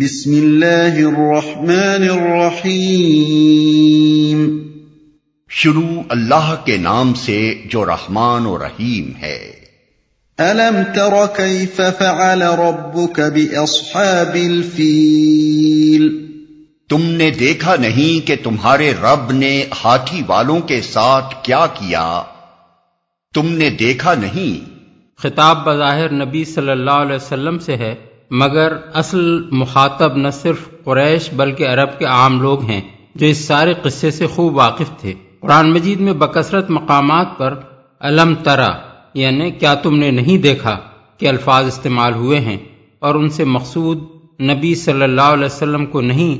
بسم اللہ الرحمن الرحیم، شروع اللہ کے نام سے جو رحمان و رحیم ہے۔ الم تر کیف فعل ربک باصحاب الفیل، تم نے دیکھا نہیں کہ تمہارے رب نے ہاتھی والوں کے ساتھ کیا کیا؟ تم نے دیکھا نہیں۔ خطاب بظاہر نبی صلی اللہ علیہ وسلم سے ہے، مگر اصل مخاطب نہ صرف قریش بلکہ عرب کے عام لوگ ہیں جو اس سارے قصے سے خوب واقف تھے۔ قرآن مجید میں بکثرت مقامات پر الم ترا یعنی کیا تم نے نہیں دیکھا کہ الفاظ استعمال ہوئے ہیں، اور ان سے مقصود نبی صلی اللہ علیہ وسلم کو نہیں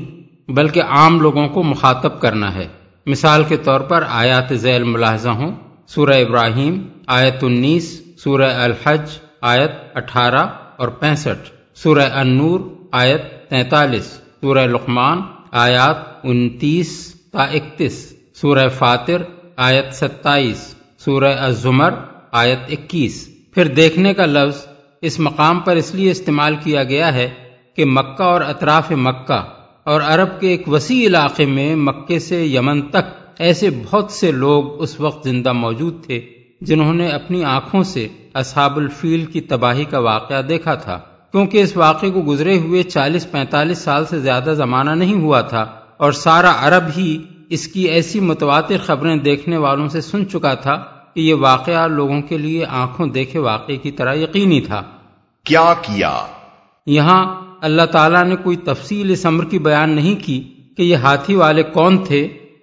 بلکہ عام لوگوں کو مخاطب کرنا ہے۔ مثال کے طور پر آیات ذیل ملاحظہ ہوں، سورہ ابراہیم آیت 19، سورہ الحج آیت 18 اور 65، سورہ النور آیت 43، سورہ لقمان آیات 29 تا 31، سورہ فاطر آیت 27، سورہ الزمر آیت 21۔ پھر دیکھنے کا لفظ اس مقام پر اس لیے استعمال کیا گیا ہے کہ مکہ اور اطراف مکہ اور عرب کے ایک وسیع علاقے میں مکے سے یمن تک ایسے بہت سے لوگ اس وقت زندہ موجود تھے جنہوں نے اپنی آنکھوں سے اصحاب الفیل کی تباہی کا واقعہ دیکھا تھا، کیونکہ اس واقعے کو گزرے ہوئے 40-45 سال سے زیادہ زمانہ نہیں ہوا تھا، اور سارا عرب ہی اس کی ایسی متواتر خبریں دیکھنے والوں سے سن چکا تھا کہ یہ واقعہ لوگوں کے لیے آنکھوں دیکھے واقعے کی طرح یقینی تھا۔ کیا کیا؟ یہاں اللہ تعالیٰ نے کوئی تفصیل اس امر کی بیان نہیں کی کہ یہ ہاتھی والے کون تھے،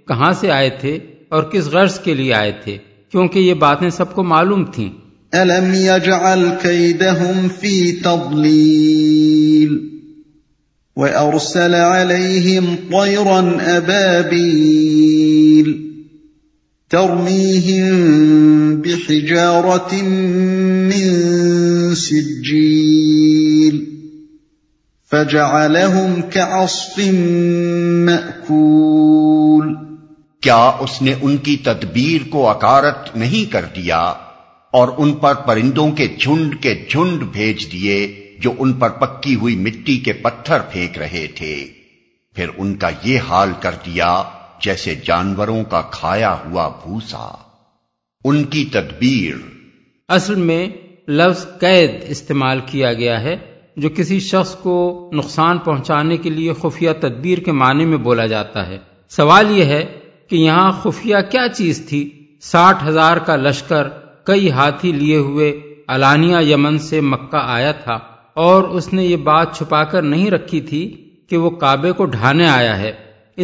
کہاں سے آئے تھے اور کس غرض کے لیے آئے تھے، کیونکہ یہ باتیں سب کو معلوم تھیں۔ أَلَمْ يَجْعَلْ كَيْدَهُمْ فِي تَضْلِيلٍ وَأَرْسَلَ عَلَيْهِمْ طَيْرًا أَبَابِيلَ تَرْمِيهِمْ بِحِجَارَةٍ مِّن سِجِّيلٍ فَجَعَلَهُمْ كَعَصْفٍ مَأْكُولٍ۔ کیا اس نے ان کی تدبیر کو اکارت نہیں کر دیا اور ان پر پرندوں کے جھنڈ بھیج دیے جو ان پر پکی ہوئی مٹی کے پتھر پھینک رہے تھے، پھر ان کا یہ حال کر دیا جیسے جانوروں کا کھایا ہوا بھوسا۔ ان کی تدبیر۔ اصل میں لفظ قید استعمال کیا گیا ہے جو کسی شخص کو نقصان پہنچانے کے لیے خفیہ تدبیر کے معنی میں بولا جاتا ہے۔ سوال یہ ہے کہ یہاں خفیہ کیا چیز تھی؟ 60,000 کا لشکر کئی ہاتھی لیے ہوئے علانیہ یمن سے مکہ آیا تھا، اور اس نے یہ بات چھپا کر نہیں رکھی تھی کہ وہ کعبے کو ڈھانے آیا ہے،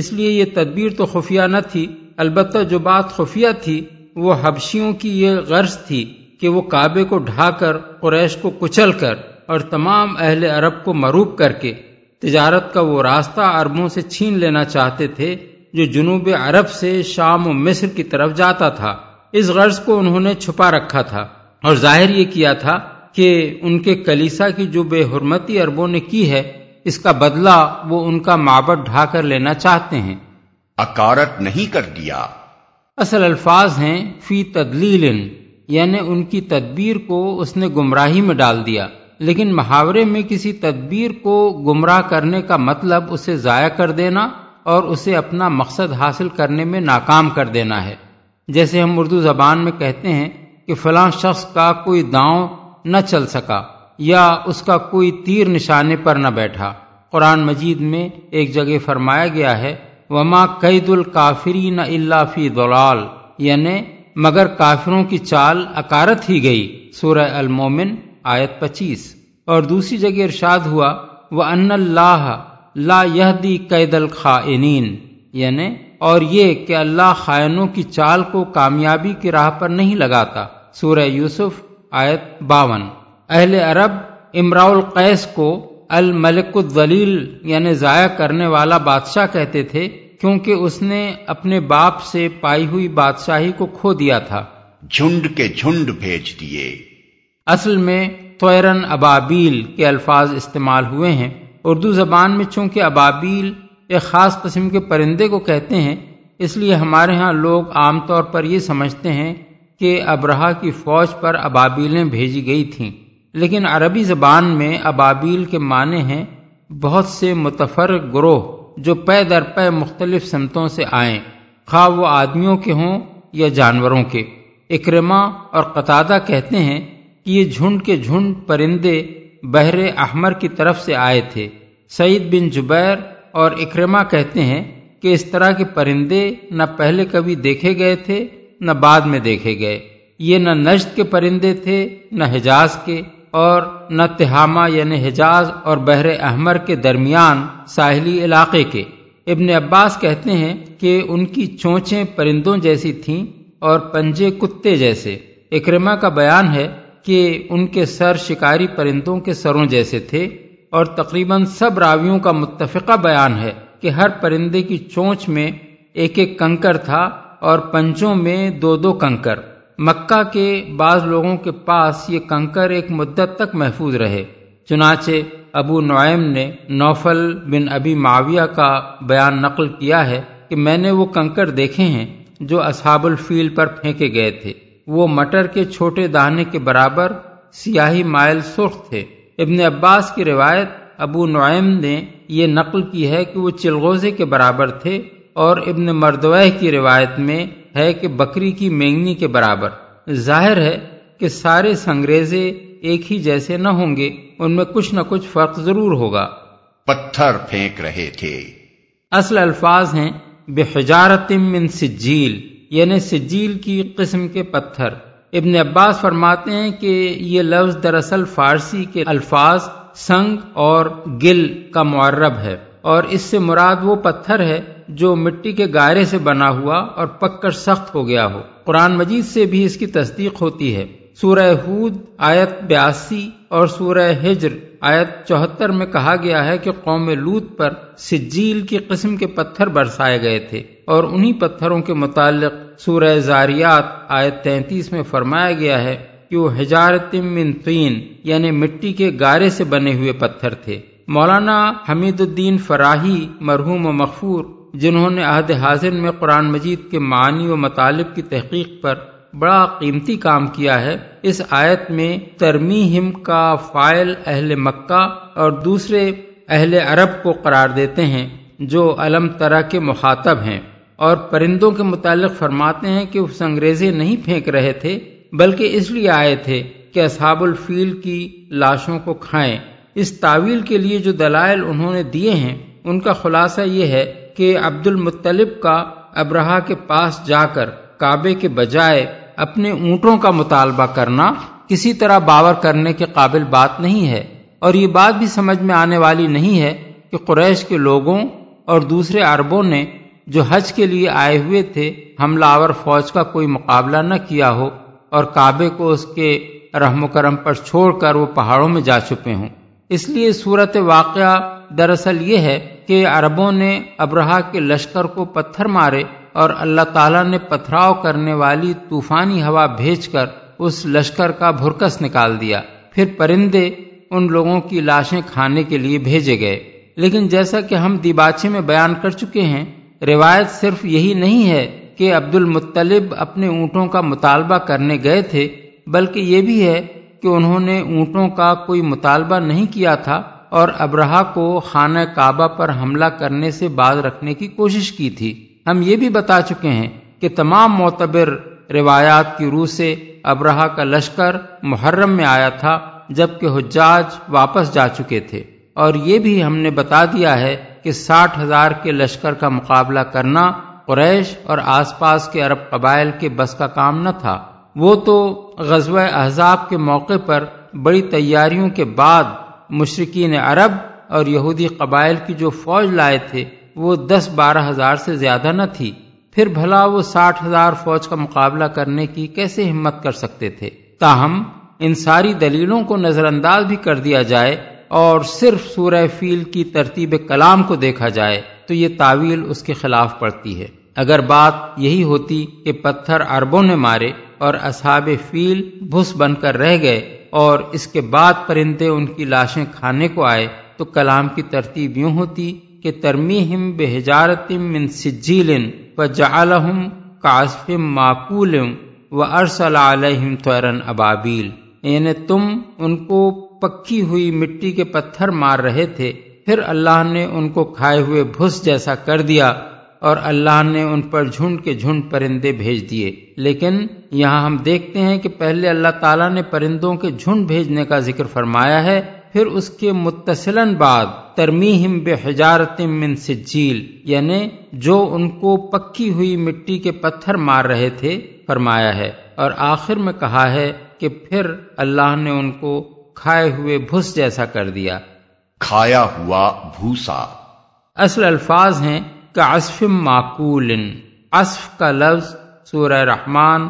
اس لیے یہ تدبیر تو خفیہ نہ تھی۔ البتہ جو بات خفیہ تھی وہ حبشیوں کی یہ غرض تھی کہ وہ کعبے کو ڈھا کر، قریش کو کچل کر اور تمام اہل عرب کو مروب کر کے تجارت کا وہ راستہ عربوں سے چھین لینا چاہتے تھے جو جنوب عرب سے شام و مصر کی طرف جاتا تھا۔ اس غرض کو انہوں نے چھپا رکھا تھا اور ظاہر یہ کیا تھا کہ ان کے کلیسا کی جو بے حرمتی عربوں نے کی ہے، اس کا بدلہ وہ ان کا معبد ڈھا کر لینا چاہتے ہیں۔ اکارت نہیں کر دیا۔ اصل الفاظ ہیں فی تدلیلن، یعنی ان کی تدبیر کو اس نے گمراہی میں ڈال دیا، لیکن محاورے میں کسی تدبیر کو گمراہ کرنے کا مطلب اسے ضائع کر دینا اور اسے اپنا مقصد حاصل کرنے میں ناکام کر دینا ہے۔ جیسے ہم اردو زبان میں کہتے ہیں کہ فلاں شخص کا کوئی داؤں نہ چل سکا یا اس کا کوئی تیر نشانے پر نہ بیٹھا۔ قرآن مجید میں ایک جگہ فرمایا گیا ہے وَمَا قَيْدُ الْكَافِرِينَ إِلَّا فِي ضَلَالٍ، یعنی مگر کافروں کی چال اکارت ہی گئی، سورہ المومن آیت 25۔ اور دوسری جگہ ارشاد ہوا وَأَنَّ اللَّهَ لَا يَهْدِي قَيْدَ الْخَائِنِينَ، یعنی اور یہ کہ اللہ خائنوں کی چال کو کامیابی کی راہ پر نہیں لگاتا، سورہ یوسف آیت 52۔ اہل عرب امراؤ القیس کو الملک الذلیل یعنی ضائع کرنے والا بادشاہ کہتے تھے، کیونکہ اس نے اپنے باپ سے پائی ہوئی بادشاہی کو کھو دیا تھا۔ جھنڈ کے جھنڈ بھیج دیے۔ اصل میں طیرن ابابیل کے الفاظ استعمال ہوئے ہیں۔ اردو زبان میں چونکہ ابابیل ایک خاص قسم کے پرندے کو کہتے ہیں، اس لیے ہمارے ہاں لوگ عام طور پر یہ سمجھتے ہیں کہ ابرہا کی فوج پر ابابیلیں بھیجی گئی تھیں، لیکن عربی زبان میں ابابیل کے معنی ہیں بہت سے متفرق گروہ جو پے در پے مختلف سمتوں سے آئیں، خواہ وہ آدمیوں کے ہوں یا جانوروں کے۔ اکرمہ اور قتادہ کہتے ہیں کہ یہ جھنڈ کے جھنڈ پرندے بحر احمر کی طرف سے آئے تھے۔ سعید بن جبیر اور اکرمہ کہتے ہیں کہ اس طرح کے پرندے نہ پہلے کبھی دیکھے گئے تھے نہ بعد میں دیکھے گئے۔ یہ نہ نجد کے پرندے تھے نہ حجاز کے، اور نہ تہامہ یعنی حجاز اور بحر احمر کے درمیان ساحلی علاقے کے۔ ابن عباس کہتے ہیں کہ ان کی چونچیں پرندوں جیسی تھیں اور پنجے کتے جیسے۔ اکرمہ کا بیان ہے کہ ان کے سر شکاری پرندوں کے سروں جیسے تھے، اور تقریباً سب راویوں کا متفقہ بیان ہے کہ ہر پرندے کی چونچ میں ایک ایک کنکر تھا اور پنجوں میں دو دو کنکر۔ مکہ کے بعض لوگوں کے پاس یہ کنکر ایک مدت تک محفوظ رہے، چنانچہ ابو نعیم نے نوفل بن ابی معاویہ کا بیان نقل کیا ہے کہ میں نے وہ کنکر دیکھے ہیں جو اصحاب الفیل پر پھینکے گئے تھے، وہ مٹر کے چھوٹے دانے کے برابر سیاہی مائل سرخ تھے۔ ابن عباس کی روایت ابو نعیم نے یہ نقل کی ہے کہ وہ چلغوزے کے برابر تھے، اور ابن مردوہ کی روایت میں ہے کہ بکری کی مینگنی کے برابر۔ ظاہر ہے کہ سارے سنگریزے ایک ہی جیسے نہ ہوں گے، ان میں کچھ نہ کچھ فرق ضرور ہوگا۔ پتھر پھینک رہے تھے۔ اصل الفاظ ہیں بحجارت من سجیل، یعنی سجیل کی قسم کے پتھر۔ ابن عباس فرماتے ہیں کہ یہ لفظ دراصل فارسی کے الفاظ سنگ اور گل کا معرب ہے، اور اس سے مراد وہ پتھر ہے جو مٹی کے گارے سے بنا ہوا اور پک کر سخت ہو گیا ہو۔ قرآن مجید سے بھی اس کی تصدیق ہوتی ہے۔ سورہ ہود آیت 82 اور سورہ ہجر آیت 74 میں کہا گیا ہے کہ قوم لوط پر سجیل کی قسم کے پتھر برسائے گئے تھے، اور انہی پتھروں کے متعلق سورہ زاریات آیت 33 میں فرمایا گیا ہے کہ وہ حجارت من طین یعنی مٹی کے گارے سے بنے ہوئے پتھر تھے۔ مولانا حمید الدین فراہی مرحوم و مغفور، جنہوں نے عہد حاضر میں قرآن مجید کے معنی و مطالب کی تحقیق پر بڑا قیمتی کام کیا ہے، اس آیت میں ترمیہم کا فاعل اہل مکہ اور دوسرے اہل عرب کو قرار دیتے ہیں جو علم ترہ کے مخاطب ہیں، اور پرندوں کے متعلق فرماتے ہیں کہ وہ سنگریزے نہیں پھینک رہے تھے بلکہ اس لیے آئے تھے کہ اصحاب الفیل کی لاشوں کو کھائیں۔ اس تعویل کے لیے جو دلائل انہوں نے دیے ہیں ان کا خلاصہ یہ ہے کہ عبد المطلب کا ابرہہ کے پاس جا کر کعبے کے بجائے اپنے اونٹوں کا مطالبہ کرنا کسی طرح باور کرنے کے قابل بات نہیں ہے، اور یہ بات بھی سمجھ میں آنے والی نہیں ہے کہ قریش کے لوگوں اور دوسرے عربوں نے جو حج کے لیے آئے ہوئے تھے حملہ آور فوج کا کوئی مقابلہ نہ کیا ہو، اور کعبے کو اس کے رحم و کرم پر چھوڑ کر وہ پہاڑوں میں جا چھپے ہوں۔ اس لیے صورت واقعہ دراصل یہ ہے کہ عربوں نے ابرہہ کے لشکر کو پتھر مارے، اور اللہ تعالیٰ نے پتھراؤ کرنے والی طوفانی ہوا بھیج کر اس لشکر کا بھرکس نکال دیا۔ پھر پرندے ان لوگوں کی لاشیں کھانے کے لیے بھیجے گئے۔ لیکن جیسا کہ ہم دیباچے میں بیان کر چکے ہیں، روایت صرف یہی نہیں ہے کہ عبد المطلب اپنے اونٹوں کا مطالبہ کرنے گئے تھے، بلکہ یہ بھی ہے کہ انہوں نے اونٹوں کا کوئی مطالبہ نہیں کیا تھا اور ابرہہ کو خانہ کعبہ پر حملہ کرنے سے باز رکھنے کی کوشش کی تھی۔ ہم یہ بھی بتا چکے ہیں کہ تمام معتبر روایات کی روح سے ابرہہ کا لشکر محرم میں آیا تھا، جبکہ حجاج واپس جا چکے تھے، اور یہ بھی ہم نے بتا دیا ہے کہ 60,000 کے لشکر کا مقابلہ کرنا قریش اور آس پاس کے عرب قبائل کے بس کا کام نہ تھا۔ وہ تو غزوہ احزاب کے موقع پر بڑی تیاریوں کے بعد مشرکین عرب اور یہودی قبائل کی جو فوج لائے تھے وہ 10-12 ہزار سے زیادہ نہ تھی، پھر بھلا وہ 60,000 فوج کا مقابلہ کرنے کی کیسے ہمت کر سکتے تھے؟ تاہم ان ساری دلیلوں کو نظر انداز بھی کر دیا جائے اور صرف سورہ فیل کی ترتیب کلام کو دیکھا جائے تو یہ تعویل اس کے خلاف پڑتی ہے۔ اگر بات یہی ہوتی کہ پتھر عربوں نے مارے اور اصحاب فیل بھس بن کر رہ گئے اور اس کے بعد پرندے ان کی لاشیں کھانے کو آئے، تو کلام کی ترتیب یوں ہوتی کہ ترمیہم بحجارت من سجیل وجعلہم کعصف معقول وارسل علیہم طیرا ابابیل، یعنی تم ان کو پکی ہوئی مٹی کے پتھر مار رہے تھے پھر اللہ نے ان کو کھائے ہوئے بھس جیسا کر دیا اور اللہ نے ان پر جھنڈ کے جھنڈ پرندے بھیج دیے۔ لیکن یہاں ہم دیکھتے ہیں کہ پہلے اللہ تعالیٰ نے پرندوں کے جھنڈ بھیجنے کا ذکر فرمایا ہے، پھر اس کے متصلاً بعد ترمیہم بحجارت من سجیل، یعنی جو ان کو پکی ہوئی مٹی کے پتھر مار رہے تھے، فرمایا ہے، اور آخر میں کہا ہے کہ پھر اللہ نے ان کو کھائے ہوئے بھوس جیسا کر دیا۔ کھایا ہوا بھوسا۔ اصل الفاظ ہیں کعصف معقول۔ عصف کا لفظ سورہ رحمان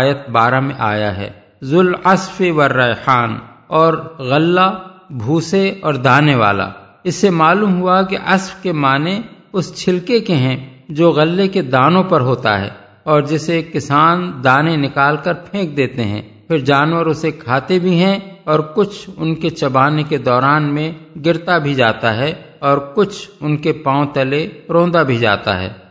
آیت 12 میں آیا ہے۔ ذوالعصف والریحان، اور غلہ، بھوسے اور دانے والا۔ اس سے معلوم ہوا کہ عصف کے معنی اس چھلکے کے ہیں جو غلے کے دانوں پر ہوتا ہے اور جسے کسان دانے نکال کر پھینک دیتے ہیں، پھر جانور اسے کھاتے بھی ہیں اور کچھ ان کے چبانے کے دوران میں گرتا بھی جاتا ہے اور کچھ ان کے پاؤں تلے روندا بھی جاتا ہے۔